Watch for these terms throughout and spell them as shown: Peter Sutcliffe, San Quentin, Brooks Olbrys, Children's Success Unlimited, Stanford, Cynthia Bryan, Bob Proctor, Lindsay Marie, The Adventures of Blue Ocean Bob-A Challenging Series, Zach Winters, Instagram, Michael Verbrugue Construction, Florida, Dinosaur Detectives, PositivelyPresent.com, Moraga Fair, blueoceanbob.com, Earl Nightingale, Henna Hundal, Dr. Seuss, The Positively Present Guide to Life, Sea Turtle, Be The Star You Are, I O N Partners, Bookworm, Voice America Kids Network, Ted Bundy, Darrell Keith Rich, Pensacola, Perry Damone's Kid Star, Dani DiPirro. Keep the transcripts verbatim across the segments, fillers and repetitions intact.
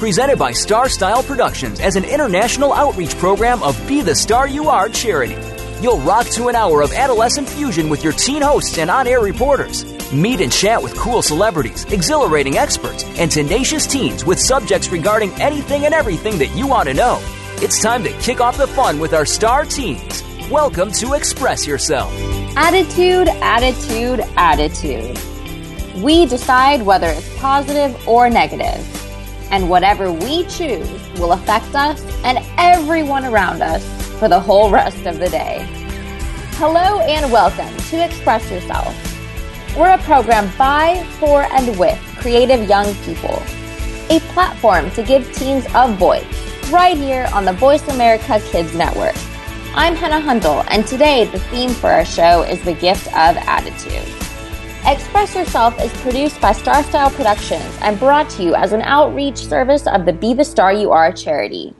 Presented by Star Style Productions as an international outreach program of Be The Star You Are charity. You'll rock to an hour of adolescent fusion with your teen hosts and on-air reporters. Meet and chat with cool celebrities, exhilarating experts, and tenacious teens with subjects regarding anything and everything that you want to know. It's time to kick off the fun with our star teens. Welcome to Express Yourself. Attitude, attitude, attitude. We decide whether it's positive or negative. And whatever we choose will affect us and everyone around us for the whole rest of the day. Hello and welcome to Express Yourself. We're a program by, for, and with creative young people. A platform to give teens a voice right here on the Voice America Kids Network. I'm Henna Hundal, and today the theme for our show is the gift of attitude. Express Yourself is produced by Star Style Productions and brought to you as an outreach service of the Be The Star You Are charity.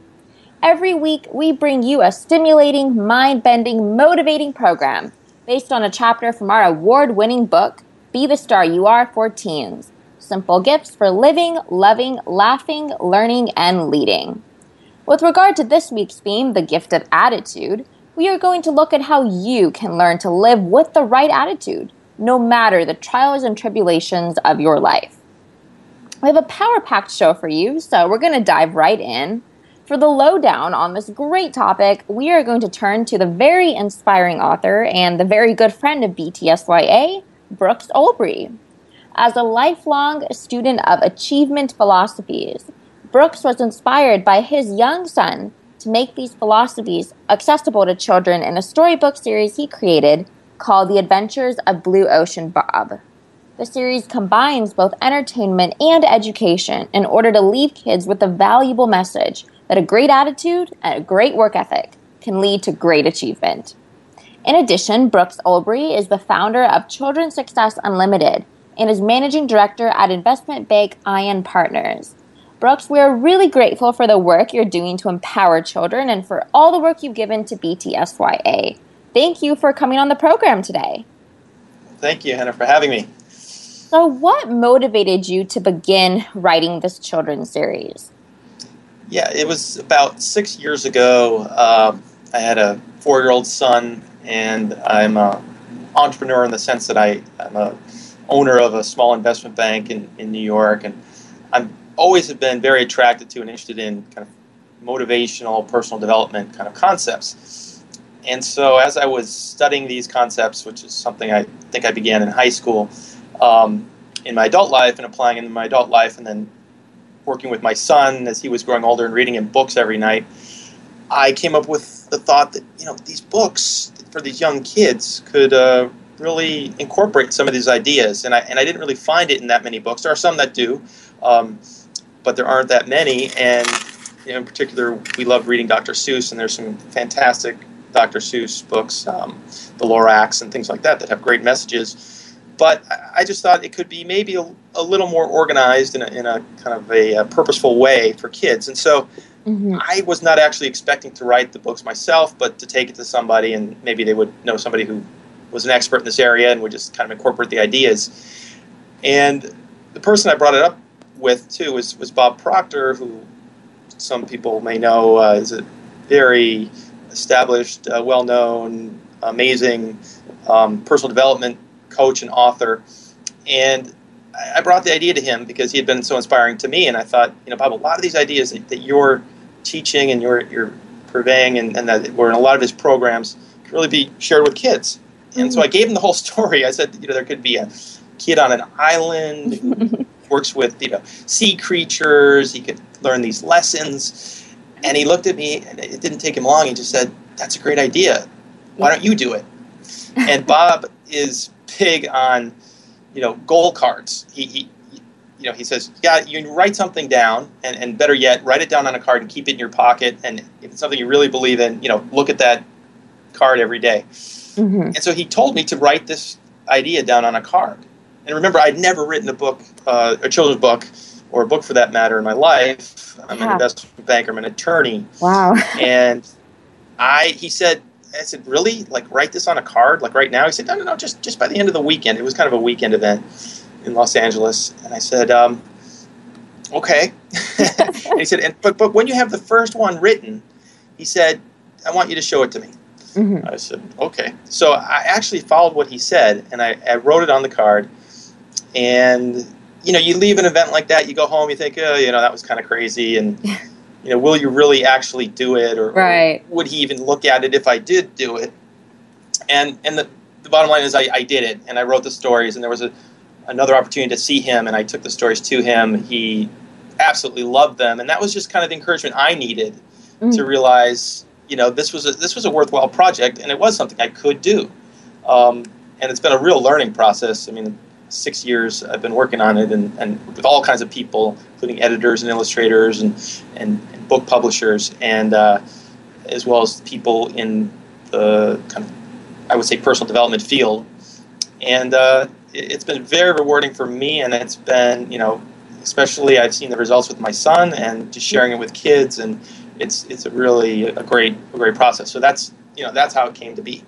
Every week, we bring you a stimulating, mind-bending, motivating program based on a chapter from our award-winning book, Be The Star You Are for Teens, Simple Gifts for Living, Loving, Laughing, Learning, and Leading. With regard to this week's theme, The Gift of Attitude, we are going to look at how you can learn to live with the right attitude, no matter the trials and tribulations of your life. We have a power-packed show for you, so we're going to dive right in. For the lowdown on this great topic, we are going to turn to the very inspiring author and the very good friend of B T S Y A, Brooks Olbrys. As a lifelong student of achievement philosophies, Brooks was inspired by his young son to make these philosophies accessible to children in a storybook series he created called The Adventures of Blue Ocean Bob. The series combines both entertainment and education in order to leave kids with a valuable message that a great attitude and a great work ethic can lead to great achievement. In addition, Brooks Olbrys is the founder of Children's Success Unlimited and is managing director at investment bank I O N Partners. Brooks, we are really grateful for the work you're doing to empower children and for all the work you've given to B T S Y A. Thank you for coming on the program today. Thank you, Henna, for having me. So what motivated you to begin writing this children's series? Yeah, it was about six years ago. Uh, I had a four-year-old son, and I'm an entrepreneur in the sense that I, I'm a owner of a small investment bank in, in New York, and I've always have been very attracted to and interested in kind of motivational, personal development kind of concepts. And so as I was studying these concepts, which is something I think I began in high school, um, in my adult life and applying in my adult life and then working with my son as he was growing older and reading him books every night, I came up with the thought that, you know, these books for these young kids could uh, really incorporate some of these ideas. And I, and I didn't really find it in that many books. There are some that do, um, but there aren't that many. And you know, in particular, we love reading Doctor Seuss, and there's some fantastic Doctor Seuss books, um, the Lorax and things like that, that have great messages. But I just thought it could be maybe a, a little more organized in a, in a kind of a, a purposeful way for kids. And so mm-hmm. I was not actually expecting to write the books myself, but to take it to somebody and maybe they would know somebody who was an expert in this area and would just kind of incorporate the ideas. And the person I brought it up with, too, was, was Bob Proctor, who some people may know uh, is a very established, uh, well-known, amazing um, personal development coach and author. And I, I brought the idea to him because he had been so inspiring to me. And I thought, you know, Bob, a lot of these ideas that, that you're teaching and you're, you're purveying and, and that were in a lot of his programs could really be shared with kids. And mm-hmm. so I gave him the whole story. I said, you know, there could be a kid on an island who works with, you know, sea creatures. He could learn these lessons. And he looked at me, and it didn't take him long. He just said, that's a great idea. Why don't you do it? And Bob is big on, you know, goal cards. He, he you know, he says, yeah, you write something down, and, and better yet, write it down on a card and keep it in your pocket. And if it's something you really believe in, you know, look at that card every day. Mm-hmm. And so he told me to write this idea down on a card. And remember, I'd never written a book, uh, a children's book, or a book for that matter, in my life. I'm yeah. an investment banker. I'm an attorney. Wow. And I, he said, I said, really? Like, write this on a card? Like, right now? He said, no, no, no, just, just by the end of the weekend. It was kind of a weekend event in Los Angeles. And I said, um, okay. And he said, and, but, but when you have the first one written, he said, I want you to show it to me. Mm-hmm. I said, okay. So I actually followed what he said, and I, I wrote it on the card. And, you know, you leave an event like that, you go home, you think, oh, you know, that was kind of crazy, and, you know, will you really actually do it, or, right. or would he even look at it if I did do it? And and the, the bottom line is I, I did it, and I wrote the stories, and there was a, another opportunity to see him, and I took the stories to him. He absolutely loved them, and that was just kind of the encouragement I needed mm. to realize, you know, this was a, this was a worthwhile project, and it was something I could do. Um, and it's been a real learning process. I mean, six years I've been working on it, and, and with all kinds of people, including editors and illustrators and, and, and book publishers, and uh, as well as people in the kind of, I would say, personal development field. And uh, it, it's been very rewarding for me, and it's been, you know, especially I've seen the results with my son, and just sharing it with kids, and it's it's a really a great a great process. So that's, you know, that's how it came to be.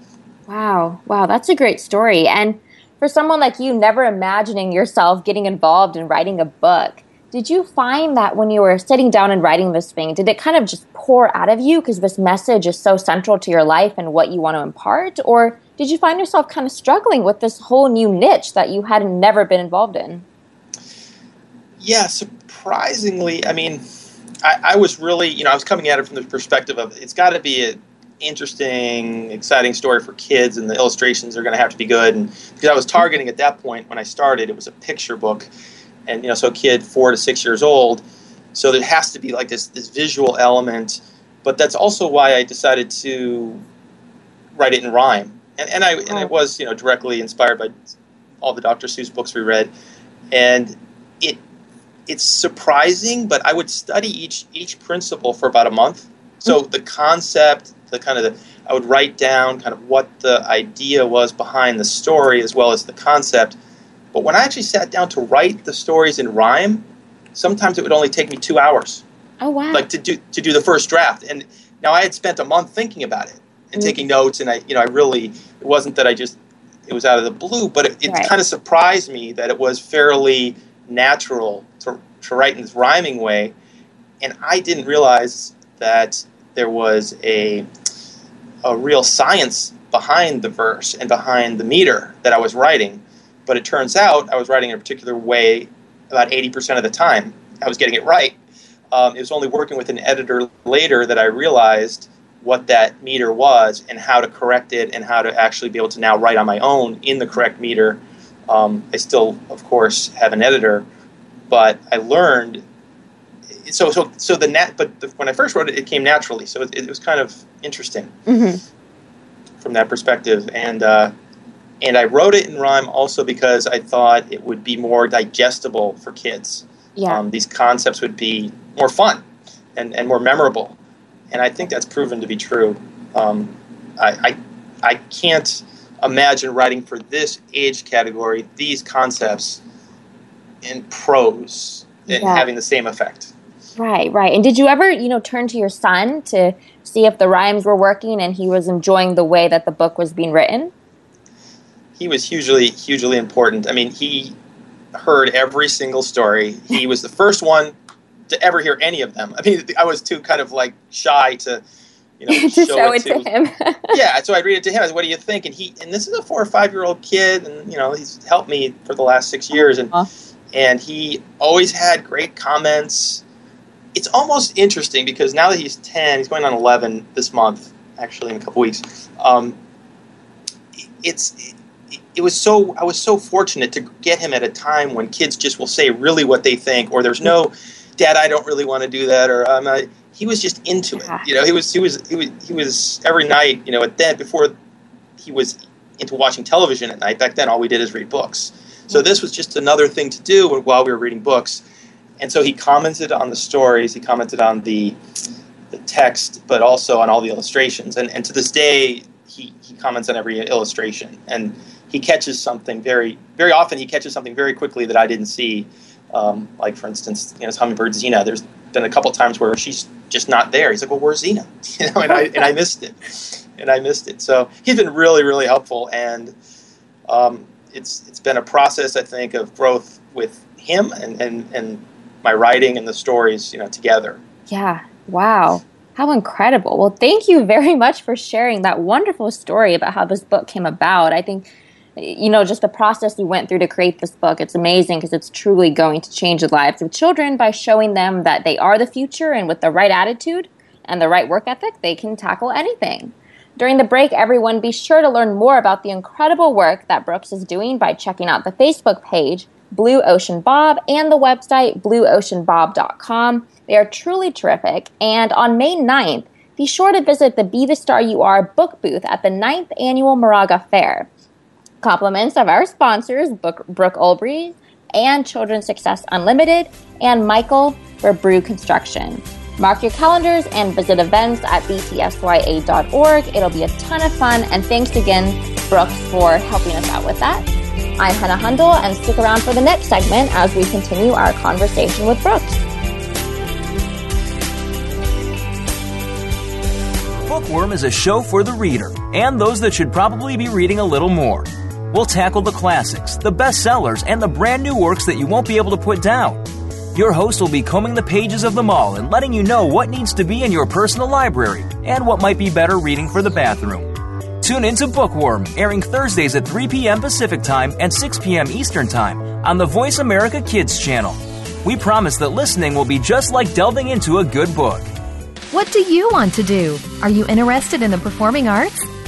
Wow, wow, that's a great story. And for someone like you, never imagining yourself getting involved in writing a book, did you find that when you were sitting down and writing this thing, did it kind of just pour out of you because this message is so central to your life and what you want to impart? Or did you find yourself kind of struggling with this whole new niche that you had never been involved in? Yeah, surprisingly, I mean, I, I was really, you know, I was coming at it from the perspective of it's got to be a interesting, exciting story for kids, and the illustrations are going to have to be good. And because I was targeting at that point when I started, it was a picture book, and you know, so a kid four to six years old, so there has to be like this this visual element. But that's also why I decided to write it in rhyme, and and I and I was you know directly inspired by all the Doctor Seuss books we read, and it it's surprising, but I would study each each principle for about a month. So the concept, the kind of the, I would write down kind of what the idea was behind the story as well as the concept. But when I actually sat down to write the stories in rhyme, sometimes it would only take me two hours. Oh wow! Like to do to do the first draft. And now I had spent a month thinking about it and mm-hmm. taking notes. And I, you know, I really it wasn't that I just it was out of the blue, but it, it right. kind of surprised me that it was fairly natural to to write in this rhyming way. And I didn't realize that there was a a real science behind the verse and behind the meter that I was writing. But it turns out I was writing in a particular way about eighty percent of the time. I was getting it right. Um, it was only working with an editor later that I realized what that meter was and how to correct it and how to actually be able to now write on my own in the correct meter. Um, I still, of course, have an editor, but I learned... So, so, so the nat. But the, when I first wrote it, it came naturally. So it, it was kind of interesting mm-hmm. from that perspective. And uh, and I wrote it in rhyme also because I thought it would be more digestible for kids. Yeah. Um, these concepts would be more fun and, and more memorable. And I think that's proven to be true. Um, I, I I can't imagine writing for this age category these concepts in prose and yeah. having the same effect. Right, right. And did you ever, you know, turn to your son to see if the rhymes were working and he was enjoying the way that the book was being written? He was hugely, hugely important. I mean, he heard every single story. He was the first one to ever hear any of them. I mean, I was too kind of like shy to, you know, to show, show it to, to him. Yeah, so I'd read it to him. I said, what do you think? And he, and this is a four or five year old kid, and you know, he's helped me for the last six years, and oh. and he always had great comments. It's almost interesting because now that he's ten, he's going on eleven this month, actually in a couple weeks. Um, it's it, it was so I was so fortunate to get him at a time when kids just will say really what they think, or there's no, Dad, I don't really want to do that, or I'm not. He was just into it. You know, he was he was he was he was every night. You know, at that before he was into watching television at night. Back then, all we did is read books. So this was just another thing to do while we were reading books. And so he commented on the stories, he commented on the the text, but also on all the illustrations. And and to this day, he, he comments on every illustration. And he catches something very, very often he catches something very quickly that I didn't see. Um, like, for instance, you know, his hummingbird Xena. There's been a couple times where she's just not there. He's like, well, where's Xena? You know, and I and I missed it. And I missed it. So he's been really, really helpful. And um, it's it's been a process, I think, of growth with him and, and, and my writing and the stories, you know, together. Yeah. Wow. How incredible. Well, thank you very much for sharing that wonderful story about how this book came about. I think, you know, just the process you went through to create this book, it's amazing because it's truly going to change the lives of children by showing them that they are the future, and with the right attitude and the right work ethic, they can tackle anything. During the break, everyone, be sure to learn more about the incredible work that Brooks is doing by checking out the Facebook page, Blue Ocean Bob, and the website, blue ocean bob dot com. They are truly terrific. And on May ninth, be sure to visit the Be The Star You Are book booth at the ninth Annual Moraga Fair. Compliments of our sponsors, Brooks Olbrys and Children's Success Unlimited, and Michael Verbrugue Construction. Mark your calendars and visit events at b t s y a dot org. It'll be a ton of fun, and thanks again, Brooks, for helping us out with that. I'm Henna Hundal, and stick around for the next segment as we continue our conversation with Brooks. Bookworm is a show for the reader and those that should probably be reading a little more. We'll tackle the classics, the bestsellers, and the brand new works that you won't be able to put down. Your host will be combing the pages of them all and letting you know what needs to be in your personal library and what might be better reading for the bathroom. Tune into Bookworm, airing Thursdays at three p.m. Pacific Time and six p.m. Eastern Time on the Voice America Kids channel. We promise that listening will be just like delving into a good book. What do you want to do? Are you interested in the performing arts?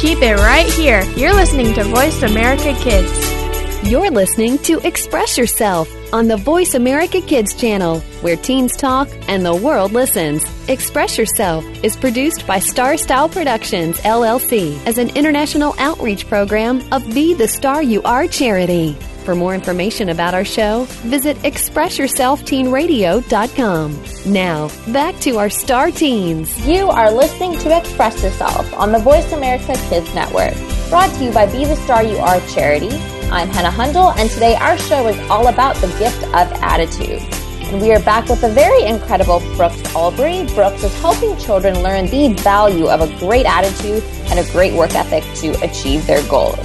Keep it right here. You're listening to Voice America Kids. You're listening to Express Yourself on the Voice America Kids channel, where teens talk and the world listens. Express Yourself is produced by Star Style Productions, L L C, as an international outreach program of Be The Star You Are charity. For more information about our show, visit express yourself teen radio dot com. Now, back to our star teens. You are listening to Express Yourself on the Voice America Kids Network, brought to you by Be The Star You Are charity. I'm Henna Hundal, and today our show is all about the gift of attitude. And we are back with the very incredible Brooks Olbrys. Brooks is helping children learn the value of a great attitude and a great work ethic to achieve their goals.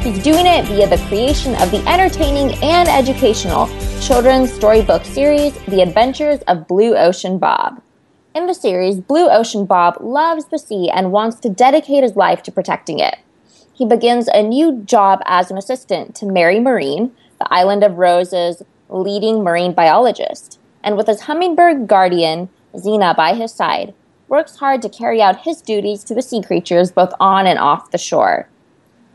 He's doing it via the creation of the entertaining and educational children's storybook series, The Adventures of Blue Ocean Bob. In the series, Blue Ocean Bob loves the sea and wants to dedicate his life to protecting it. He begins a new job as an assistant to Mary Marine, the Island of Rose's leading marine biologist, and with his hummingbird guardian, Xena, by his side, works hard to carry out his duties to the sea creatures both on and off the shore.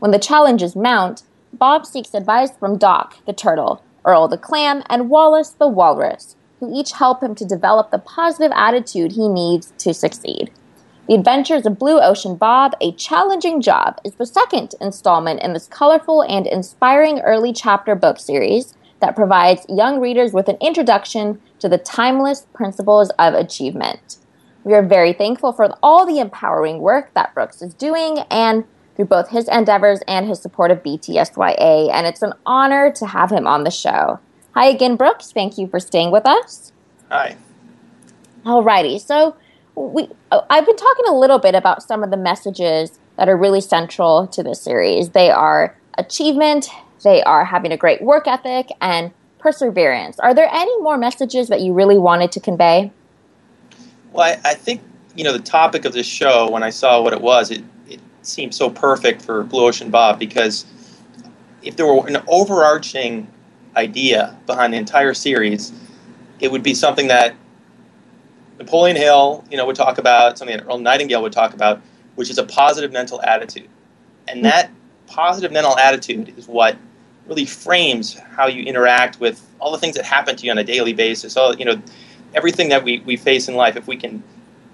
When the challenges mount, Bob seeks advice from Doc, the turtle, Earl, the clam, and Wallace, the walrus, who each help him to develop the positive attitude he needs to succeed. The Adventures of Blue Ocean Bob, A Challenging Job, is the second installment in this colorful and inspiring early chapter book series that provides young readers with an introduction to the timeless principles of achievement. We are very thankful for all the empowering work that Brooks is doing and through both his endeavors and his support of B T S Y A, and it's an honor to have him on the show. Hi again, Brooks. Thank you for staying with us. Hi. Alrighty, so we I've been talking a little bit about some of the messages that are really central to this series. They are achievement, they are having a great work ethic, and perseverance. Are there any more messages that you really wanted to convey? Well, I, I think, you know, the topic of this show, when I saw what it was, it seems so perfect for Blue Ocean Bob, because if there were an overarching idea behind the entire series, it would be something that Napoleon Hill, you know, would talk about, something that Earl Nightingale would talk about, which is a positive mental attitude. And that positive mental attitude is what really frames how you interact with all the things that happen to you on a daily basis, all, you know, everything that we, we face in life. If we can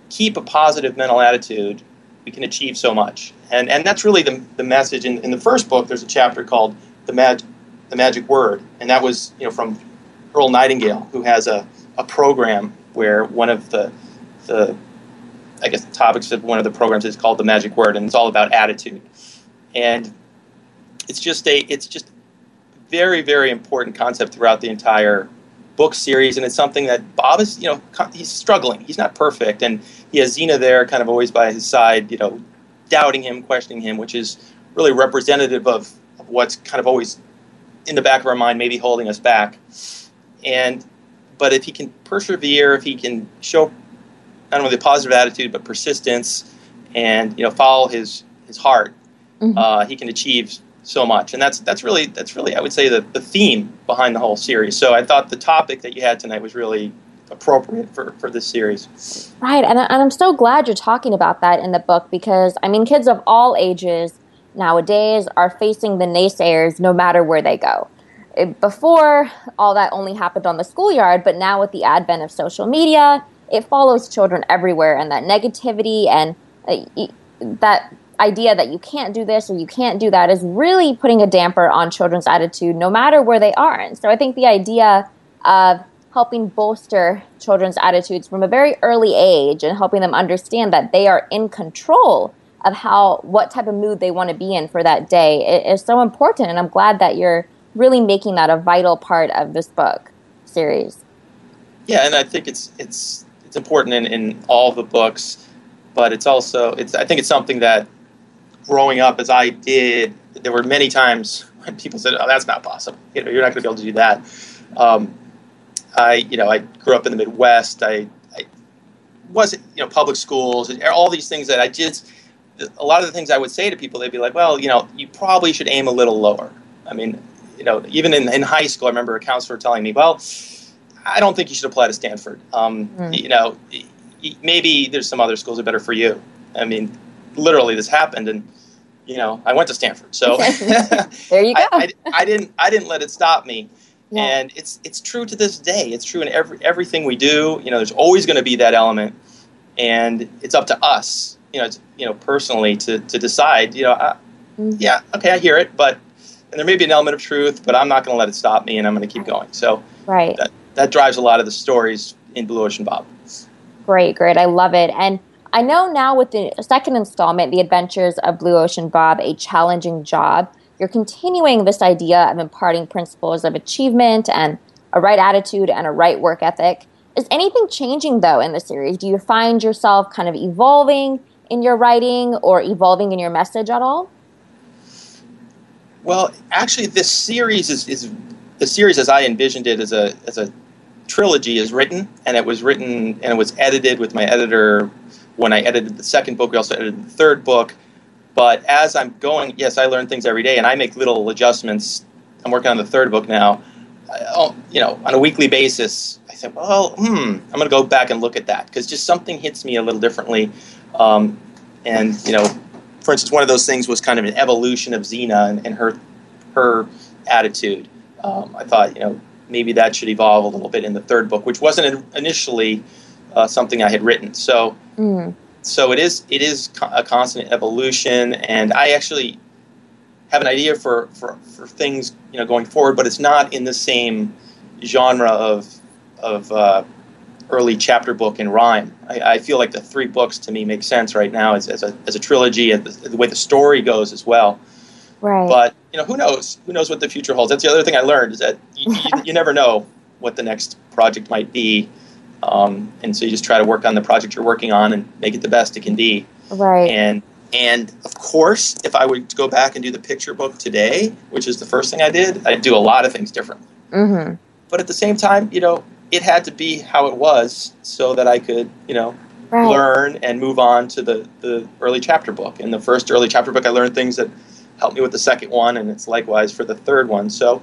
keep a positive mental attitude, we can achieve so much. And and that's really the the message. In, in the first book, there's a chapter called The Mag- The Magic Word, and that was, you know, from Earl Nightingale, who has a, a program where one of the, the, I guess the topics of one of the programs is called The Magic Word, and it's all about attitude. And it's just a it's just very, very important concept throughout the entire book series, and it's something that Bob is, you know, he's struggling. He's not perfect, and he has Xena there kind of always by his side, you know, doubting him, questioning him, which is really representative of, of what's kind of always in the back of our mind, maybe holding us back. And but if he can persevere, if he can show, I don't know, the positive attitude, but persistence, and, you know, follow his his heart, mm-hmm. uh, he can achieve so much. And that's that's really that's really I would say the, the theme behind the whole series. So I thought the topic that you had tonight was really appropriate for, for this series. Right, and, I, and I'm so glad you're talking about that in the book, because I mean, kids of all ages nowadays are facing the naysayers no matter where they go. Before, all that only happened on the schoolyard, but now with the advent of social media, it follows children everywhere, and that negativity and uh, that idea that you can't do this or you can't do that is really putting a damper on children's attitude no matter where they are. And so I think the idea of helping bolster children's attitudes from a very early age and helping them understand that they are in control of how, what type of mood they want to be in for that day is so important. And I'm glad that you're really making that a vital part of this book series. Yeah, and I think it's it's it's important in, in all the books, but it's also it's I think it's something that growing up as I did, there were many times when people said, "Oh, that's not possible. You know, you're not going to be able to do that." Um, I, you know, I grew up in the Midwest. I, I wasn't, you know, public schools, all these things that I just. A lot of the things I would say to people, they'd be like, "Well, you know, you probably should aim a little lower." I mean, you know, even in, in high school, I remember a counselor telling me, "Well, I don't think you should apply to Stanford. Um, mm. You know, maybe there's some other schools that are better for you." I mean, literally, this happened, and you know, I went to Stanford. So there you go. I, I, I didn't, I didn't let it stop me, yeah. And it's it's true to this day. It's true in every everything we do. You know, there's always going to be that element, and it's up to us. You know, it's, you know, personally to, to decide, you know, I, yeah, okay, I hear it, but, and there may be an element of truth, but I'm not going to let it stop me, and I'm going to keep going. So right. that, that drives a lot of the stories in Blue Ocean Bob. Great, great. I love it. And I know now with the second installment, The Adventures of Blue Ocean Bob, A Challenging Job, you're continuing this idea of imparting principles of achievement and a right attitude and a right work ethic. Is anything changing, though, in the series? Do you find yourself kind of evolving in your writing or evolving in your message at all? Well, actually, this series is, is the series as I envisioned it as a as a trilogy is written, and it was written and it was edited with my editor when I edited the second book. We also edited the third book. But as I'm going, yes, I learn things every day, and I make little adjustments. I'm working on the third book now. I, you know, on a weekly basis, I said, well, hmm, I'm going to go back and look at that, because just something hits me a little differently. Um, and, you know, for instance, one of those things was kind of an evolution of Xena and, and her her attitude. Um, I thought, you know, maybe that should evolve a little bit in the third book, which wasn't initially uh, something I had written. So mm. so it is it is a constant evolution, and I actually have an idea for, for, for things, you know, going forward, but it's not in the same genre of of uh, early chapter book and rhyme. I, I feel like the three books to me make sense right now as, as a as a trilogy, and the, the way the story goes as well. Right. But you know, who knows? Who knows what the future holds? That's the other thing I learned, is that you, you, you never know what the next project might be, um, and so you just try to work on the project you're working on and make it the best it can be. Right. And and of course, if I would go back and do the picture book today, which is the first thing I did, I'd do a lot of things differently. Mm-hmm. But at the same time, you know, it had to be how it was so that I could, you know, right. learn and move on to the, the early chapter book. In the first early chapter book, I learned things that helped me with the second one, and it's likewise for the third one. So,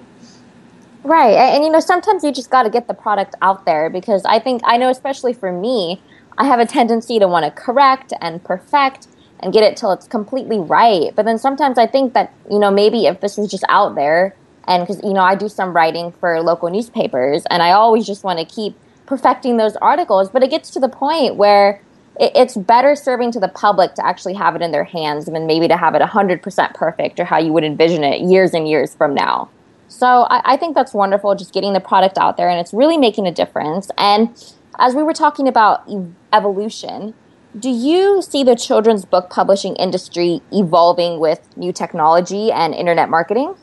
right. And, you know, sometimes you just got to get the product out there, because I think, I know especially for me, I have a tendency to want to correct and perfect and get it till it's completely right. But then sometimes I think that, you know, maybe if this was just out there, and because, you know, I do some writing for local newspapers, and I always just want to keep perfecting those articles. But it gets to the point where it, it's better serving to the public to actually have it in their hands than maybe to have it one hundred percent perfect or how you would envision it years and years from now. So I, I think that's wonderful, just getting the product out there, and it's really making a difference. And as we were talking about evolution, do you see the children's book publishing industry evolving with new technology and internet marketing?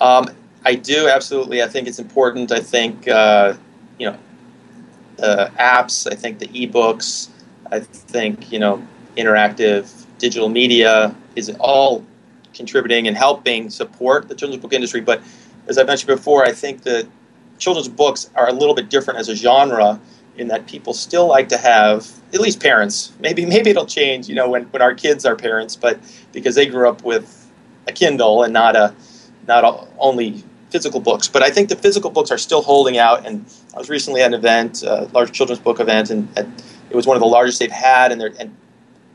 Um, I do, absolutely. I think it's important. I think, uh, you know, the apps, I think the ebooks, I think, you know, interactive digital media is all contributing and helping support the children's book industry. But as I mentioned before, I think that children's books are a little bit different as a genre, in that people still like to have, at least parents, maybe maybe it'll change, you know, when, when our kids are parents, but because they grew up with a Kindle and not a not a, only physical books. But I think the physical books are still holding out, and I was recently at an event, a large children's book event, and it was one of the largest they've had, and, and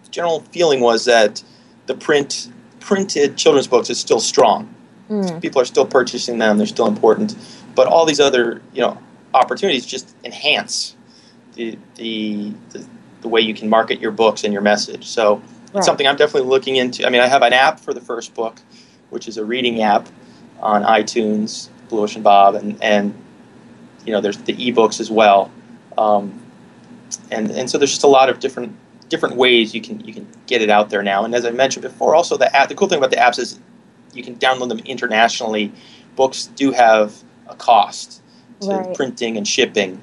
the general feeling was that the print printed children's books is still strong. Mm. People are still purchasing them, they're still important. But all these other, you know, opportunities just enhance The, the the way you can market your books and your message. So right. It's something I'm definitely looking into. I mean, I have an app for the first book, which is a reading app on iTunes, Blue Ocean Bob, and, and you know, there's the ebooks as well. Um, and and so there's just a lot of different different ways you can you can get it out there now. And as I mentioned before, also the app, the cool thing about the apps is you can download them internationally. Books do have a cost to right. printing and shipping.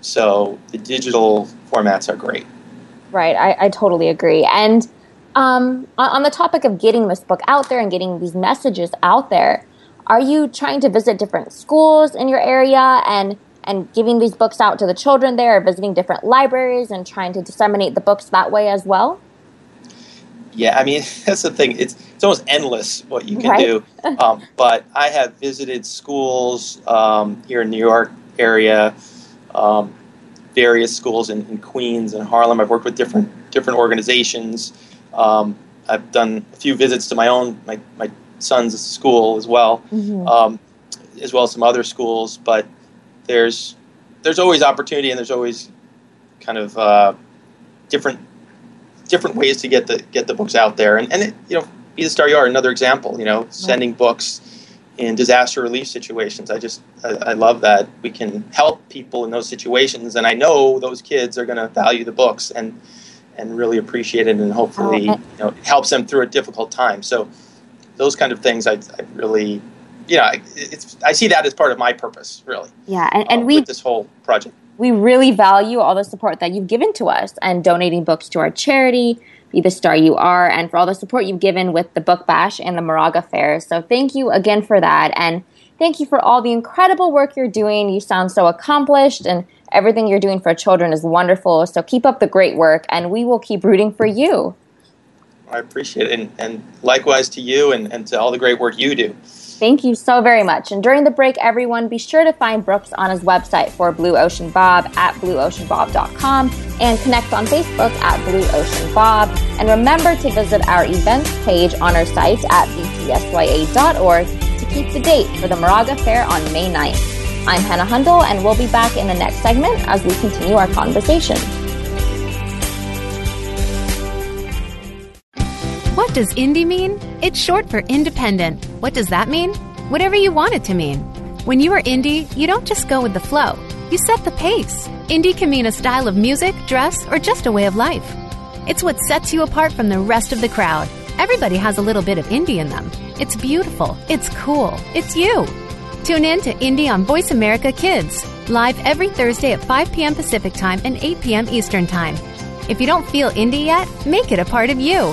So the digital formats are great. Right. I, I totally agree. And um, on the topic of getting this book out there and getting these messages out there, are you trying to visit different schools in your area and, and giving these books out to the children there, or visiting different libraries and trying to disseminate the books that way as well? Yeah, I mean, that's the thing. It's it's almost endless what you can right? do. Um, but I have visited schools um, here in New York area, Um, various schools in, in Queens and Harlem. I've worked with different different organizations. Um, I've done a few visits to my own my, my son's school as well, mm-hmm. um, as well as some other schools. But there's there's always opportunity, and there's always kind of uh, different different ways to get the get the books out there. And and it, you know, Be The Star You Are, another example. You know, sending right. books in disaster relief situations. I just, I, I love that we can help people in those situations, and I know those kids are going to value the books and and really appreciate it, and hopefully, you know, it helps them through a difficult time. So those kind of things, I, I really, you know, it's, I see that as part of my purpose, really. Yeah, and, and uh, we with this whole project, we really value all the support that you've given to us and donating books to our charity, Be The Star You Are, and for all the support you've given with the Book Bash and the Moraga Fair. So thank you again for that, and thank you for all the incredible work you're doing. You sound so accomplished, and everything you're doing for children is wonderful. So keep up the great work, and we will keep rooting for you. I appreciate it, and, and likewise to you and, and to all the great work you do. Thank you so very much. And during the break, everyone, be sure to find Brooks on his website for Blue Ocean Bob at blue ocean bob dot com, and connect on Facebook at Blue Ocean Bob. And remember to visit our events page on our site at b t s y a dot org to keep the date for the Moraga Fair on May ninth. I'm Henna Hundal, and we'll be back in the next segment as we continue our conversation. What does indie mean? It's short for independent. What does that mean? Whatever you want it to mean. When you are indie, you don't just go with the flow. You set the pace. Indie can mean a style of music, dress, or just a way of life. It's what sets you apart from the rest of the crowd. Everybody has a little bit of indie in them. It's beautiful. It's cool. It's you. Tune in to Indie on Voice America Kids, live every Thursday at five p.m. Pacific Time and eight p.m. Eastern Time. If you don't feel indie yet, make it a part of you.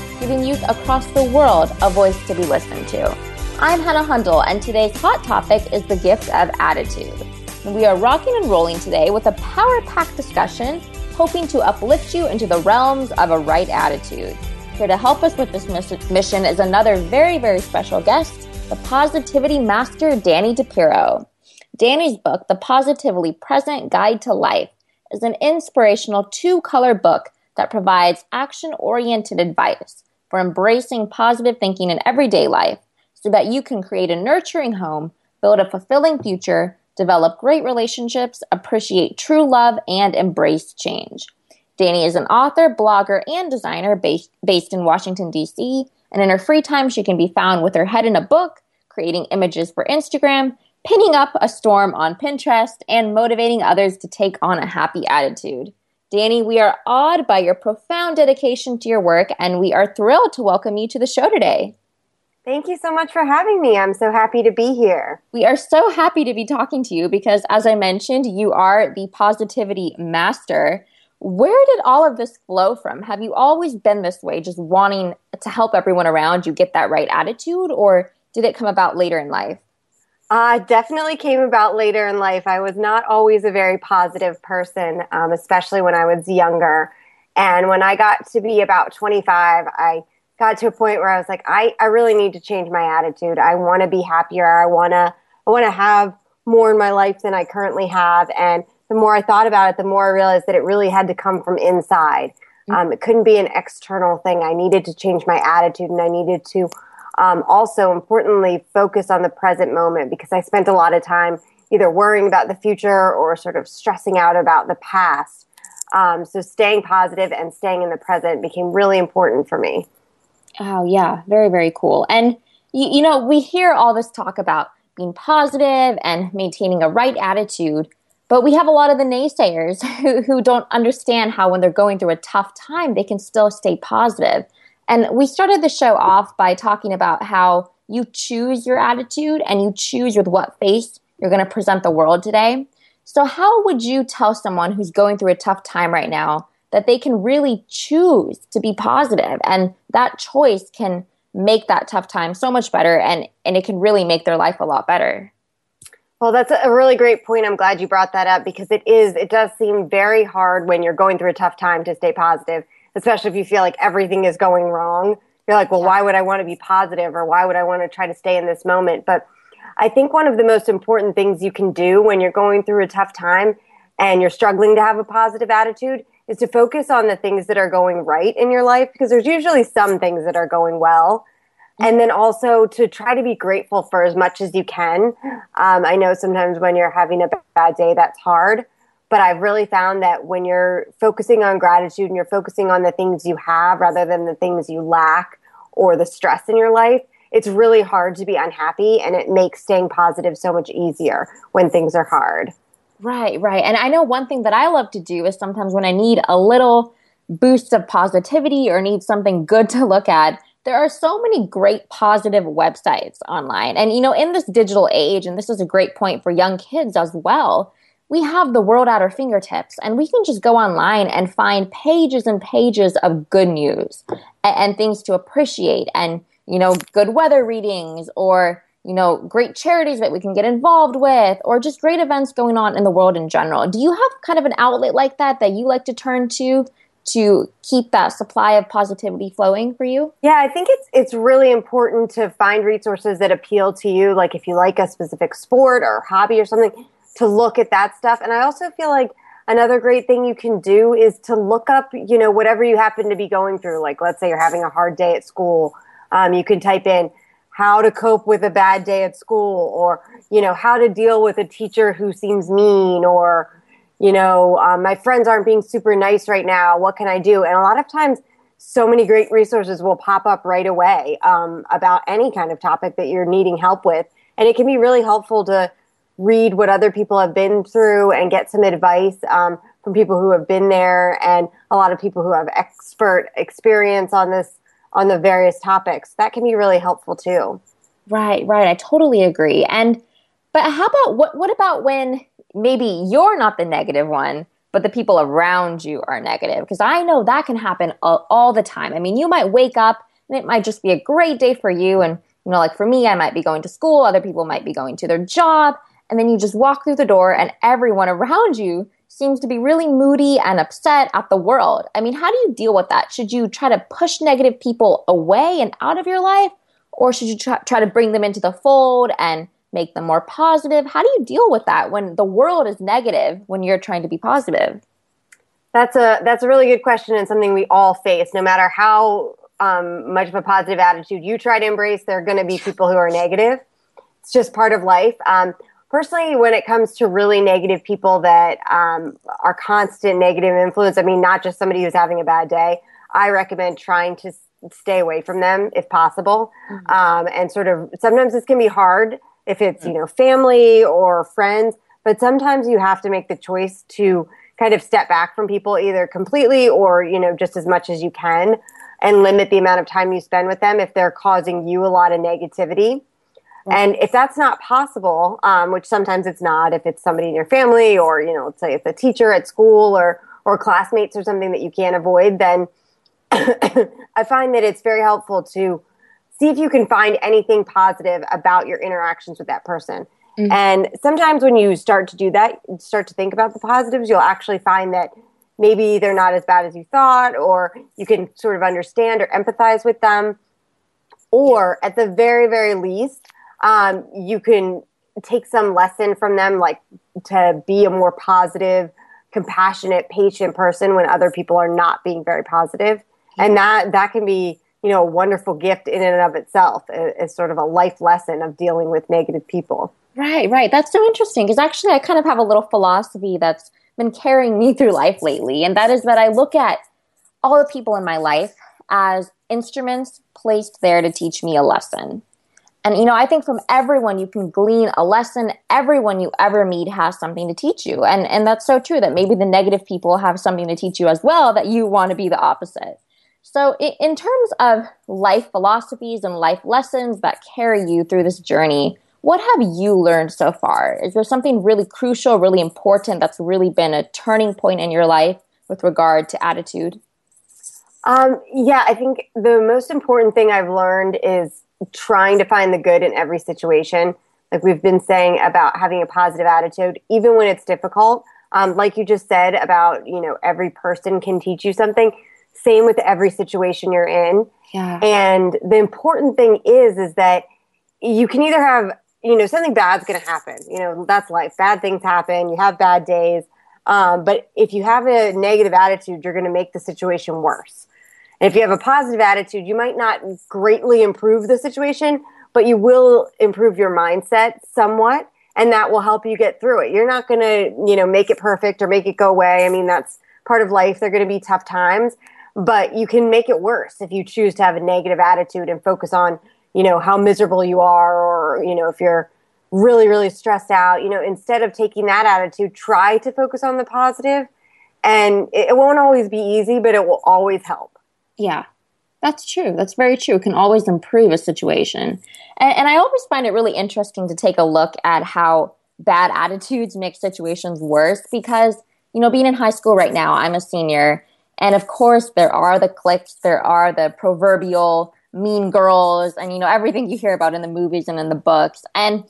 giving youth across the world a voice to be listened to. I'm Henna Hundal, and today's hot topic is the gift of attitude. We are rocking and rolling today with a power-packed discussion, hoping to uplift you into the realms of a right attitude. Here to help us with this mission is another very, very special guest, the positivity master, Dani DiPirro. Dani's book, The Positively Present Guide to Life, is an inspirational two-color book that provides action-oriented advice for embracing positive thinking in everyday life so that you can create a nurturing home, build a fulfilling future, develop great relationships, appreciate true love, and embrace change. Dani is an author, blogger, and designer based, based in Washington, D C, and in her free time, she can be found with her head in a book, creating images for Instagram, pinning up a storm on Pinterest, and motivating others to take on a happy attitude. Dani, we are awed by your profound dedication to your work, and we are thrilled to welcome you to the show today. Thank you so much for having me. I'm so happy to be here. We are so happy to be talking to you because, as I mentioned, you are the positivity master. Where did all of this flow from? Have you always been this way, just wanting to help everyone around you get that right attitude, or did it come about later in life? Uh, definitely came about later in life. I was not always a very positive person, um, especially when I was younger. And when I got to be about twenty-five, I got to a point where I was like, I, I really need to change my attitude. I want to be happier. I want to I want to have more in my life than I currently have. And the more I thought about it, the more I realized that it really had to come from inside. Mm-hmm. Um, it couldn't be an external thing. I needed to change my attitude, and I needed to Um, also, importantly, focus on the present moment, because I spent a lot of time either worrying about the future or sort of stressing out about the past. Um, so staying positive and staying in the present became really important for me. Oh, yeah. Very, very cool. And, you, you know, we hear all this talk about being positive and maintaining a right attitude, but we have a lot of the naysayers who, who don't understand how when they're going through a tough time, they can still stay positive. And we started the show off by talking about how you choose your attitude and you choose with what face you're going to present the world today. So how would you tell someone who's going through a tough time right now that they can really choose to be positive, and that choice can make that tough time so much better, and, and it can really make their life a lot better? Well, that's a really great point. I'm glad you brought that up, because it is, it does seem very hard when you're going through a tough time to stay positive, especially if you feel like everything is going wrong. You're like, well, why would I want to be positive, or why would I want to try to stay in this moment? But I think one of the most important things you can do when you're going through a tough time and you're struggling to have a positive attitude is to focus on the things that are going right in your life, because there's usually some things that are going well. And then also to try to be grateful for as much as you can. Um, I know sometimes when you're having a bad day, that's hard. But I've really found that when you're focusing on gratitude and you're focusing on the things you have rather than the things you lack or the stress in your life, it's really hard to be unhappy, and it makes staying positive so much easier when things are hard. Right, right. And I know one thing that I love to do is sometimes when I need a little boost of positivity or need something good to look at, there are so many great positive websites online. And, you know, in this digital age, and this is a great point for young kids as well, we have the world at our fingertips, and we can just go online and find pages and pages of good news and, and things to appreciate, and, you know, good weather readings, or, you know, great charities that we can get involved with, or just great events going on in the world in general. Do you have kind of an outlet like that that you like to turn to to keep that supply of positivity flowing for you? Yeah, I think it's it's really important to find resources that appeal to you, like if you like a specific sport or hobby or something, to look at that stuff. And I also feel like another great thing you can do is to look up, you know, whatever you happen to be going through. Like, let's say you're having a hard day at school. Um, you can type in how to cope with a bad day at school, or, you know, how to deal with a teacher who seems mean, or, you know, um, my friends aren't being super nice right now. What can I do? And a lot of times so many great resources will pop up right away um, about any kind of topic that you're needing help with. And it can be really helpful to read what other people have been through and get some advice um, from people who have been there and a lot of people who have expert experience on this, on the various topics. That can be really helpful too. Right, right. I totally agree. And, but how about, what, what about when maybe you're not the negative one, but the people around you are negative? Because I know that can happen all, all the time. I mean, you might wake up and it might just be a great day for you. And, you know, like for me, I might be going to school. Other people might be going to their job. And then you just walk through the door and everyone around you seems to be really moody and upset at the world. I mean, how do you deal with that? Should you try to push negative people away and out of your life? Or should you try, try to bring them into the fold and make them more positive? How do you deal with that when the world is negative, when you're trying to be positive? That's a that's a really good question and something we all face. No matter how um, much of a positive attitude you try to embrace, there are going to be people who are negative. It's just part of life. Um, personally, when it comes to really negative people that um, are constant negative influence, I mean, not just somebody who's having a bad day, I recommend trying to stay away from them if possible. Mm-hmm. Um, and sort of sometimes this can be hard if it's, you know, family or friends, but sometimes you have to make the choice to kind of step back from people either completely or, you know, just as much as you can and limit the amount of time you spend with them if they're causing you a lot of negativity. Mm-hmm. And if that's not possible, um, which sometimes it's not, if it's somebody in your family or, you know, let's say it's a teacher at school or, or classmates or something that you can't avoid, then I find that it's very helpful to see if you can find anything positive about your interactions with that person. Mm-hmm. And sometimes when you start to do that, start to think about the positives, you'll actually find that maybe they're not as bad as you thought, or you can sort of understand or empathize with them. Or at the very, very least, um, you can take some lesson from them, like to be a more positive, compassionate, patient person when other people are not being very positive. Mm-hmm. And that, that can be, you know, a wonderful gift in and of itself is sort of a life lesson of dealing with negative people. Right, right. That's so interesting because actually I kind of have a little philosophy that's been carrying me through life lately, and that is that I look at all the people in my life as instruments placed there to teach me a lesson. And, you know, I think from everyone you can glean a lesson. Everyone you ever meet has something to teach you. And, and that's so true that maybe the negative people have something to teach you as well that you want to be the opposite. So in terms of life philosophies and life lessons that carry you through this journey, what have you learned so far? Is there something really crucial, really important that's really been a turning point in your life with regard to attitude? Um, yeah, I think the most important thing I've learned is trying to find the good in every situation. Like we've been saying about having a positive attitude, even when it's difficult. Um, like you just said about, you know, every person can teach you something. Same with every situation you're in. Yeah. And the important thing is, is that you can either have, you know, something bad's going to happen. You know, that's life. Bad things happen. You have bad days. Um, but if you have a negative attitude, you're going to make the situation worse. And if you have a positive attitude, you might not greatly improve the situation, but you will improve your mindset somewhat. And that will help you get through it. You're not going to, you know, make it perfect or make it go away. I mean, that's part of life. They're going to be tough times. But you can make it worse if you choose to have a negative attitude and focus on, you know, how miserable you are or, you know, if you're really, really stressed out. You know, instead of taking that attitude, try to focus on the positive. And it, it won't always be easy, but it will always help. Yeah, that's true. That's very true. It can always improve a situation. And, and I always find it really interesting to take a look at how bad attitudes make situations worse because, you know, being in high school right now, I'm a senior. And of course, there are the cliques, there are the proverbial mean girls, and you know everything you hear about in the movies and in the books. And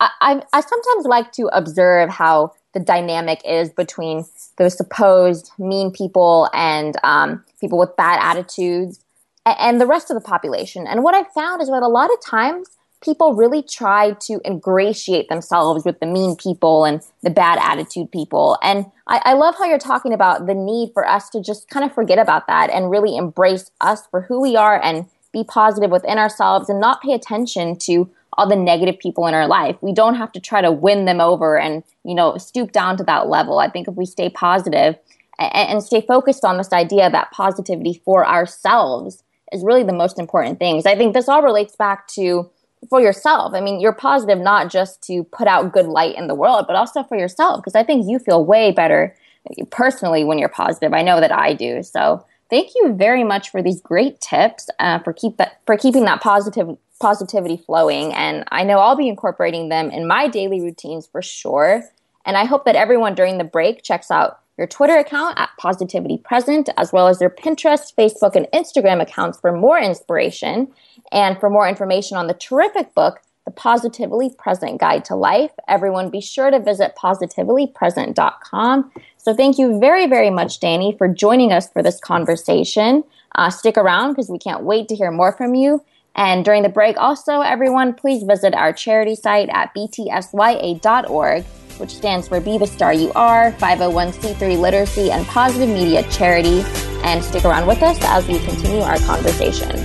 I, I, I sometimes like to observe how the dynamic is between those supposed mean people and um, people with bad attitudes and, and the rest of the population. And what I found is that a lot of times people really try to ingratiate themselves with the mean people and the bad attitude people. And I, I love how you're talking about the need for us to just kind of forget about that and really embrace us for who we are and be positive within ourselves and not pay attention to all the negative people in our life. We don't have to try to win them over and, you know, stoop down to that level. I think if we stay positive and stay focused on this idea that positivity for ourselves is really the most important thing. So I think this all relates back to for yourself. I mean, you're positive not just to put out good light in the world, but also for yourself, because I think you feel way better personally when you're positive. I know that I do. So thank you very much for these great tips, uh, for keep that, for keeping that positive positivity flowing. And I know I'll be incorporating them in my daily routines for sure. And I hope that everyone during the break checks out your Twitter account at Positively Present, as well as your Pinterest, Facebook, and Instagram accounts for more inspiration. And for more information on the terrific book, The Positively Present Guide to Life, everyone be sure to visit Positively Present dot com. So thank you very, very much, Dani, for joining us for this conversation. Uh, stick around because we can't wait to hear more from you. And during the break, also, everyone, please visit our charity site at b t s y a dot org, which stands for Be The Star You Are, five oh one c three Literacy and Positive Media Charity. And stick around with us as we continue our conversation.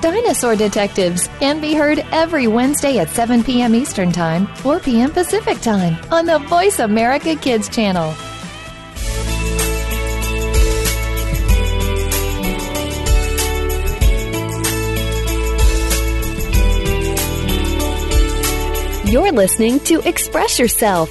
Dinosaur Detectives can be heard every Wednesday at seven p.m. Eastern Time, four p.m. Pacific Time on the Voice America Kids channel. You're listening to Express Yourself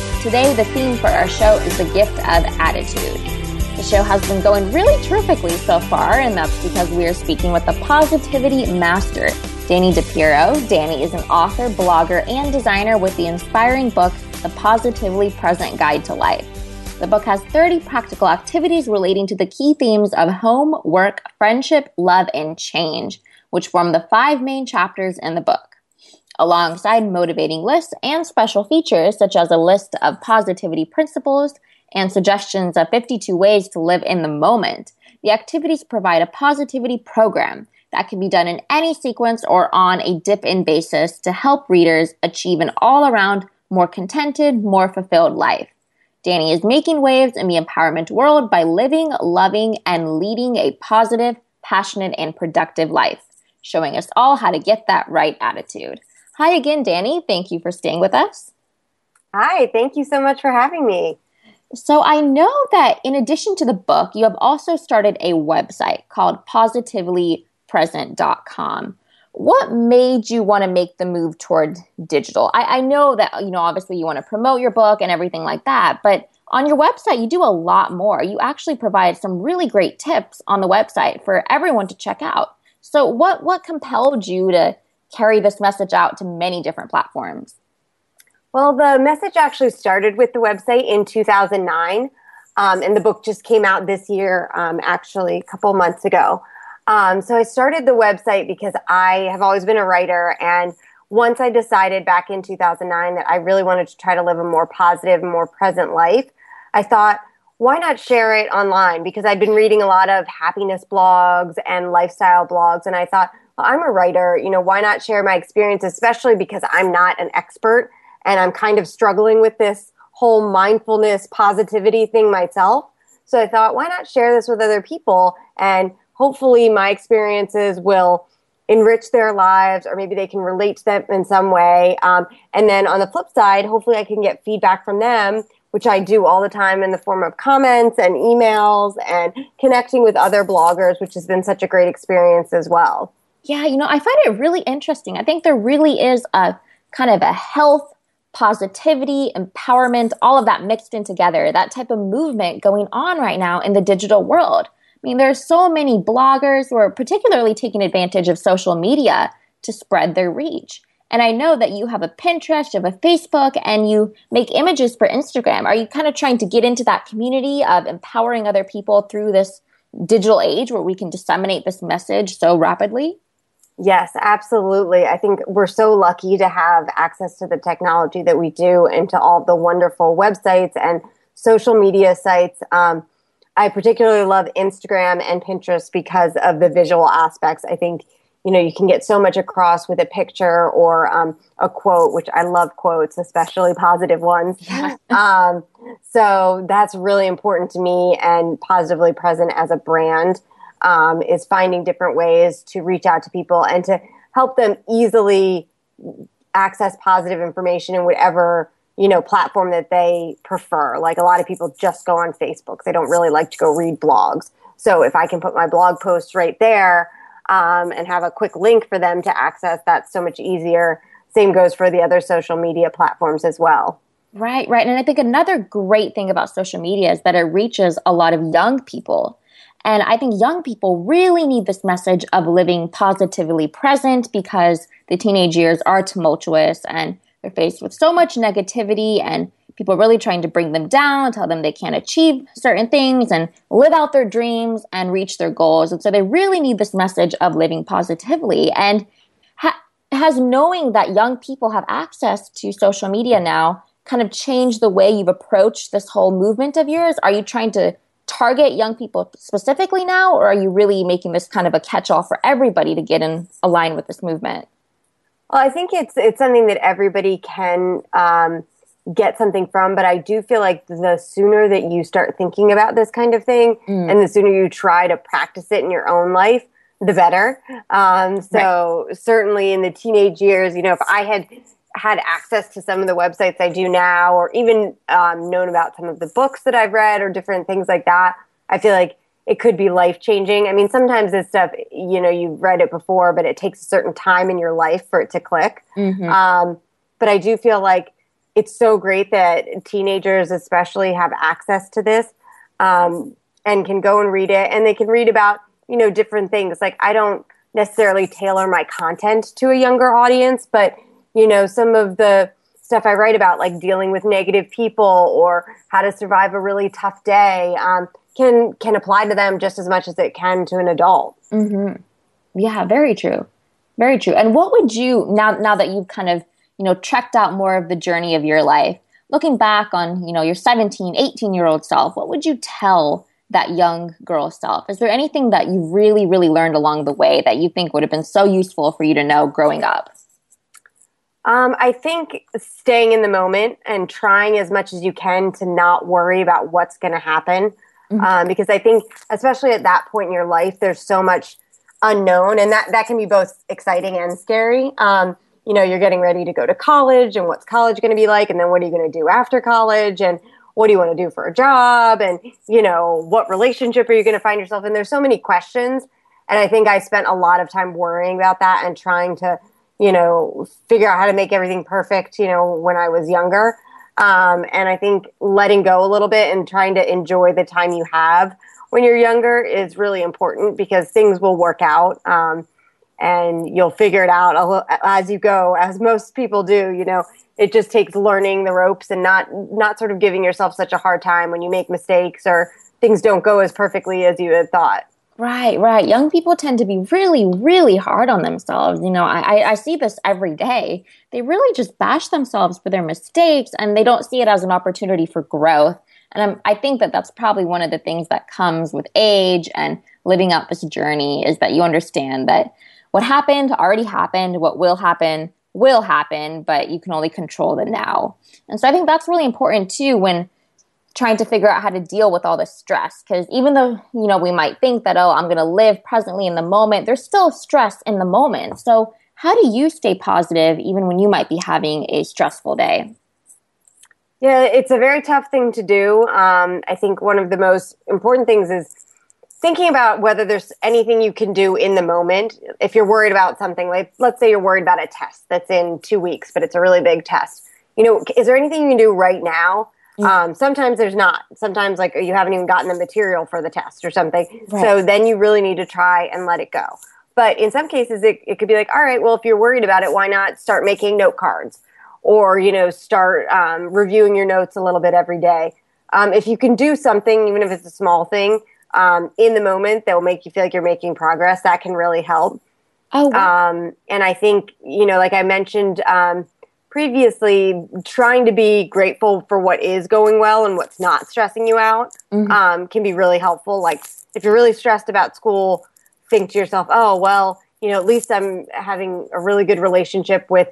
Today, the theme for our show is the gift of attitude. The show has been going really terrifically so far, and that's because we are speaking with the positivity master, Dani DiPirro. Dani is an author, blogger, and designer with the inspiring book, The Positively Present Guide to Life. The book has thirty practical activities relating to the key themes of home, work, friendship, love, and change, which form the five main chapters in the book, alongside motivating lists and special features such as a list of positivity principles and suggestions of fifty-two ways to live in the moment. The activities provide a positivity program that can be done in any sequence or on a dip-in basis to help readers achieve an all-around, more contented, more fulfilled life. Dani is making waves in the empowerment world by living, loving, and leading a positive, passionate, and productive life, showing us all how to get that right attitude. Hi again, Dani. Thank you for staying with us. Hi. Thank you so much for having me. So I know that in addition to the book, you have also started a website called Positively Present dot com. What made you want to make the move toward digital? I, I know that, you know, obviously you want to promote your book and everything like that, but on your website, you do a lot more. You actually provide some really great tips on the website for everyone to check out. So what, what compelled you to carry this message out to many different platforms? Well, the message actually started with the website in two thousand nine, um, and the book just came out this year, um, actually a couple months ago. Um, so I started the website because I have always been a writer, and once I decided back in two thousand nine that I really wanted to try to live a more positive, more present life, I thought, why not share it online? Because I'd been reading a lot of happiness blogs and lifestyle blogs, and I thought, well, I'm a writer, you know, why not share my experience, especially because I'm not an expert, and I'm kind of struggling with this whole mindfulness, positivity thing myself. So I thought, why not share this with other people, and hopefully my experiences will enrich their lives, or maybe they can relate to them in some way. Um, and then on the flip side, hopefully I can get feedback from them, which I do all the time in the form of comments and emails and connecting with other bloggers, which has been such a great experience as well. Yeah, you know, I find it really interesting. I think there really is a kind of a health positivity, empowerment, all of that mixed in together, that type of movement going on right now in the digital world. I mean, there are so many bloggers who are particularly taking advantage of social media to spread their reach. And I know that you have a Pinterest, you have a Facebook, and you make images for Instagram. Are you kind of trying to get into that community of empowering other people through this digital age where we can disseminate this message so rapidly? Yes, absolutely. I think we're so lucky to have access to the technology that we do and to all the wonderful websites and social media sites. Um, I particularly love Instagram and Pinterest because of the visual aspects. I think, you know, you can get so much across with a picture or um, a quote, which I love quotes, especially positive ones. Yeah. um, so that's really important to me, and Positively Present as a brand um, is finding different ways to reach out to people and to help them easily access positive information in whatever, you know, platform that they prefer. Like a lot of people just go on Facebook. They don't really like to go read blogs. So if I can put my blog post right there, Um, and have a quick link for them to access, that's so much easier. Same goes for the other social media platforms as well. Right, right. And I think another great thing about social media is that it reaches a lot of young people. And I think young people really need this message of living positively present because the teenage years are tumultuous and they're faced with so much negativity and people really trying to bring them down, tell them they can't achieve certain things and live out their dreams and reach their goals. And so they really need this message of living positively. And ha- has knowing that young people have access to social media now kind of changed the way you've approached this whole movement of yours? Are you trying to target young people specifically now, or are you really making this kind of a catch-all for everybody to get in line with this movement? Well, I think it's, it's something that everybody can um, – get something from, but I do feel like the sooner that you start thinking about this kind of thing mm. and the sooner you try to practice it in your own life, the better. Um, so right. Certainly in the teenage years, you know, if I had had access to some of the websites I do now, or even um, known about some of the books that I've read or different things like that, I feel like it could be life-changing. I mean, sometimes this stuff, you know, you've read it before, but it takes a certain time in your life for it to click. Mm-hmm. Um, but I do feel like it's so great that teenagers especially have access to this um, and can go and read it. And they can read about, you know, different things. Like, I don't necessarily tailor my content to a younger audience, but, you know, some of the stuff I write about, like dealing with negative people or how to survive a really tough day, um, can can apply to them just as much as it can to an adult. Mm-hmm. Yeah, very true. Very true. And what would you, now now that you've kind of, you know, checked out more of the journey of your life, looking back on, you know, your seventeen, eighteen-year-old self, what would you tell that young girl self? Is there anything that you really, really learned along the way that you think would have been so useful for you to know growing up? Um, I think staying in the moment and trying as much as you can to not worry about what's going to happen. Mm-hmm. Um, because I think, especially at that point in your life, there's so much unknown, and that, that can be both exciting and scary. Um, You know, you're getting ready to go to college, and what's college going to be like? And then what are you going to do after college? And what do you want to do for a job? And, you know, what relationship are you going to find yourself in? There's so many questions. And I think I spent a lot of time worrying about that and trying to, you know, figure out how to make everything perfect, you know, when I was younger. Um, and I think letting go a little bit and trying to enjoy the time you have when you're younger is really important, because things will work out. Um, And you'll figure it out as you go, as most people do. You know, it just takes learning the ropes and not not sort of giving yourself such a hard time when you make mistakes or things don't go as perfectly as you had thought. Right, right. Young people tend to be really, really hard on themselves. You know, I, I see this every day. They really just bash themselves for their mistakes, and they don't see it as an opportunity for growth. And I'm, I think that that's probably one of the things that comes with age and living out this journey, is that you understand that what happened already happened. What will happen will happen, but you can only control the now. And so I think that's really important too when trying to figure out how to deal with all this stress. Because even though, you know, we might think that, oh, I'm going to live presently in the moment, there's still stress in the moment. So how do you stay positive even when you might be having a stressful day? Yeah, it's a very tough thing to do. Um, I think one of the most important things is thinking about whether there's anything you can do in the moment. If you're worried about something, like let's say you're worried about a test that's in two weeks, but it's a really big test. you know, is there anything you can do right now? Um, sometimes there's not. Sometimes, like, you haven't even gotten the material for the test or something. Right. So then you really need to try and let it go. But in some cases, it, it could be like, all right, well, if you're worried about it, why not start making note cards? Or, you know, start um, reviewing your notes a little bit every day. Um, if you can do something, even if it's a small thing, um, in the moment that will make you feel like you're making progress, that can really help. Oh, wow. Um, and I think, you know, like I mentioned um, previously, trying to be grateful for what is going well and what's not stressing you out mm-hmm. um, can be really helpful. Like, if you're really stressed about school, think to yourself, oh, well, you know, at least I'm having a really good relationship with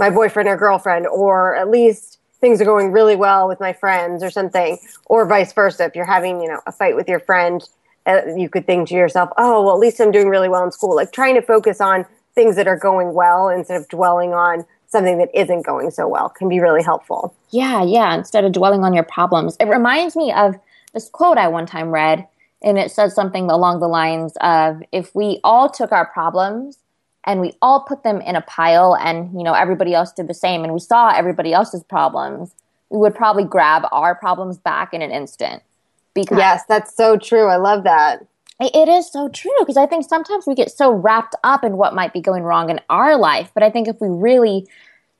my boyfriend or girlfriend, or at least things are going really well with my friends or something, or vice versa. If you're having, you know, a fight with your friend, uh, you could think to yourself, oh, well, at least I'm doing really well in school. Like, trying to focus on things that are going well instead of dwelling on something that isn't going so well can be really helpful. Yeah, yeah. Instead of dwelling on your problems. It reminds me of this quote I one time read, and it says something along the lines of, if we all took our problems and we all put them in a pile, and, you know, everybody else did the same, and we saw everybody else's problems, we would probably grab our problems back in an instant. Because yes, that's so true. I love that. It is so true, because I think sometimes we get so wrapped up in what might be going wrong in our life. But I think if we really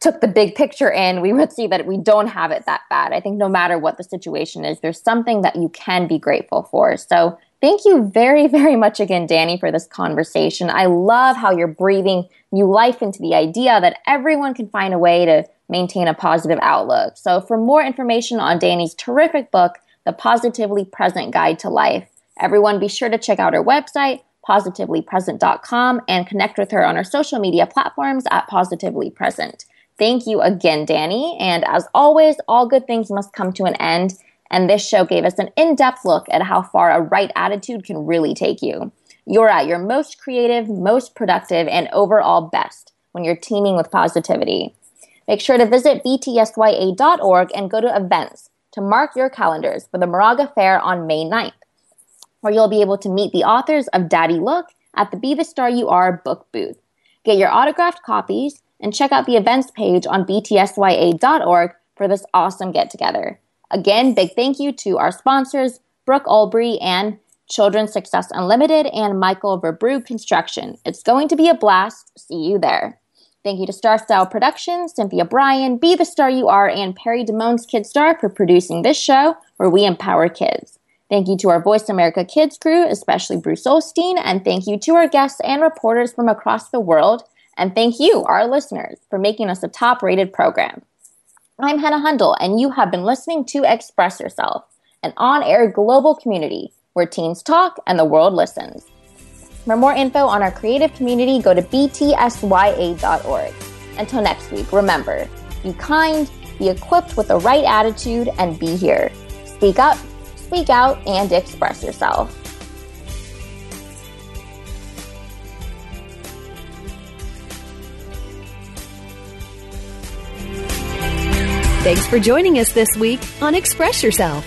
took the big picture in, we would see that we don't have it that bad. I think no matter what the situation is, there's something that you can be grateful for. So thank you very, very much again, Dani, for this conversation. I love how you're breathing new life into the idea that everyone can find a way to maintain a positive outlook. So for more information on Dani's terrific book, The Positively Present Guide to Life, everyone be sure to check out her website, positively present dot com, and connect with her on her social media platforms at Positively Present. Thank you again, Dani. And as always, all good things must come to an end. And this show gave us an in-depth look at how far a right attitude can really take you. You're at your most creative, most productive, and overall best when you're teaming with positivity. Make sure to visit b t s y a dot org and go to events to mark your calendars for the Moraga Fair on May ninth, where you'll be able to meet the authors of Daddy Look at the Be The Star You Are book booth. Get your autographed copies and check out the events page on b t s y a dot org for this awesome get-together. Again, big thank you to our sponsors, Brooks Olbrys and Children's Success Unlimited and Michael Verbrugue Construction. It's going to be a blast. See you there. Thank you to Star Style Productions, Cynthia Bryan, Be The Star You Are, and Perry Damone's Kid Star for producing this show where we empower kids. Thank you to our Voice America Kids crew, especially Bruce Olstein, and thank you to our guests and reporters from across the world. And thank you, our listeners, for making us a top-rated program. I'm Henna Hundal, and you have been listening to Express Yourself, an on-air global community where teens talk and the world listens. For more info on our creative community, go to b t s y a dot org. Until next week, remember, be kind, be equipped with the right attitude, and be here. Speak up, speak out, and express yourself. Thanks for joining us this week on Express Yourself,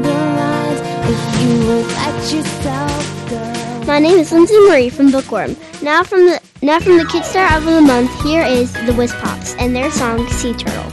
the lines, if you will let yourself go. My name is Lindsay Marie from Bookworm. Now from the now from the Kid Star of the Month, here is the Wisp Pops and their song Sea Turtle.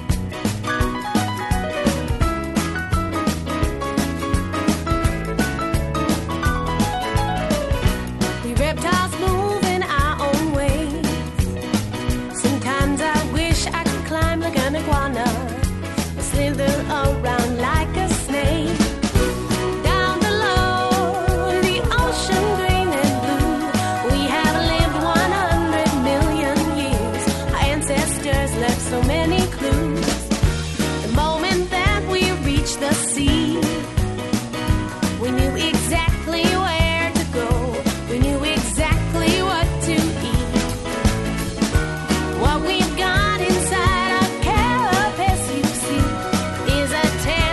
What we've got inside our carapace, you see, is a tail.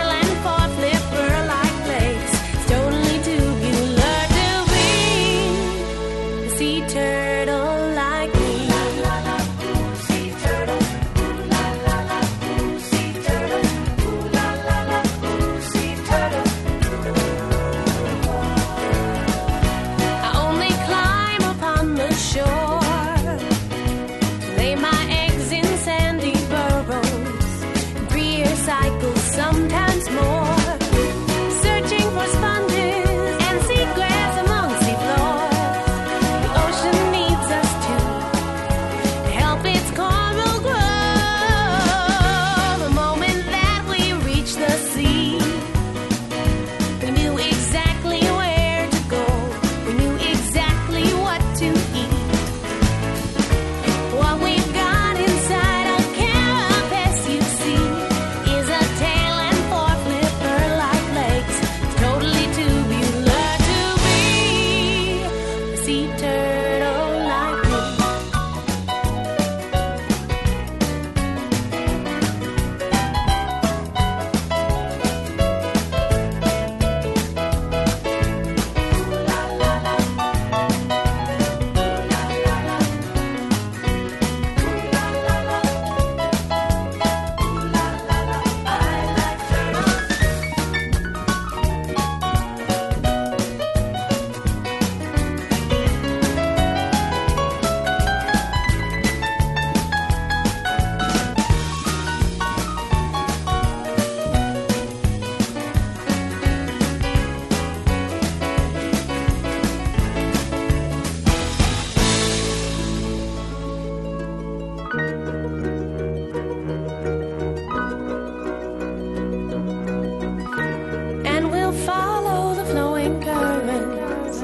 currents,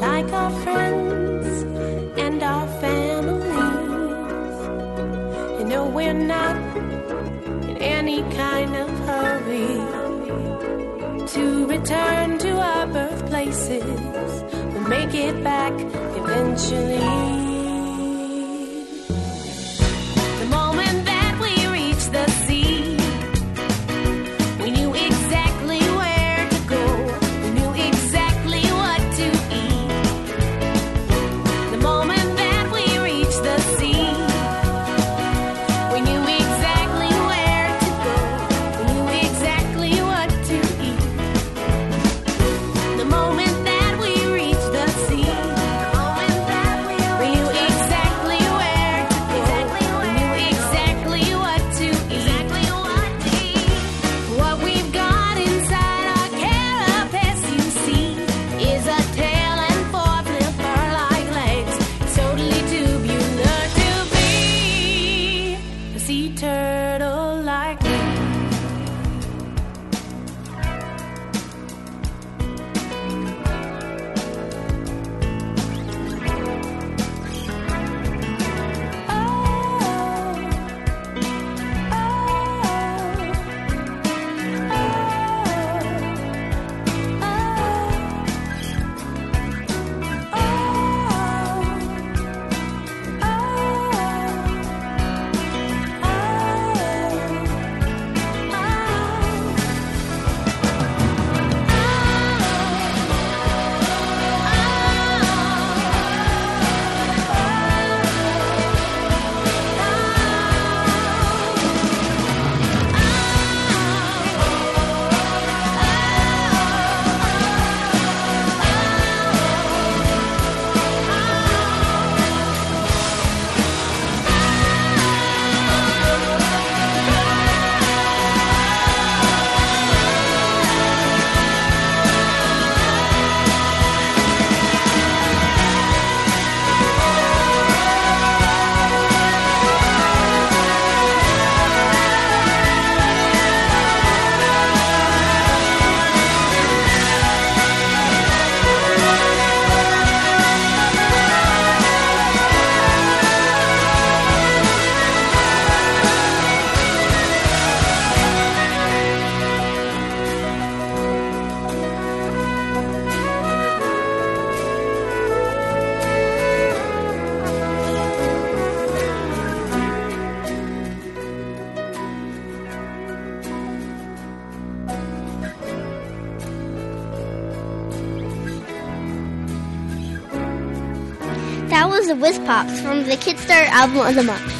like our friends and our families. You know we're not in any kind of hurry to return to our birthplaces. We'll make it back eventually. That was the Wisp Pops from the Kid Star album of the month.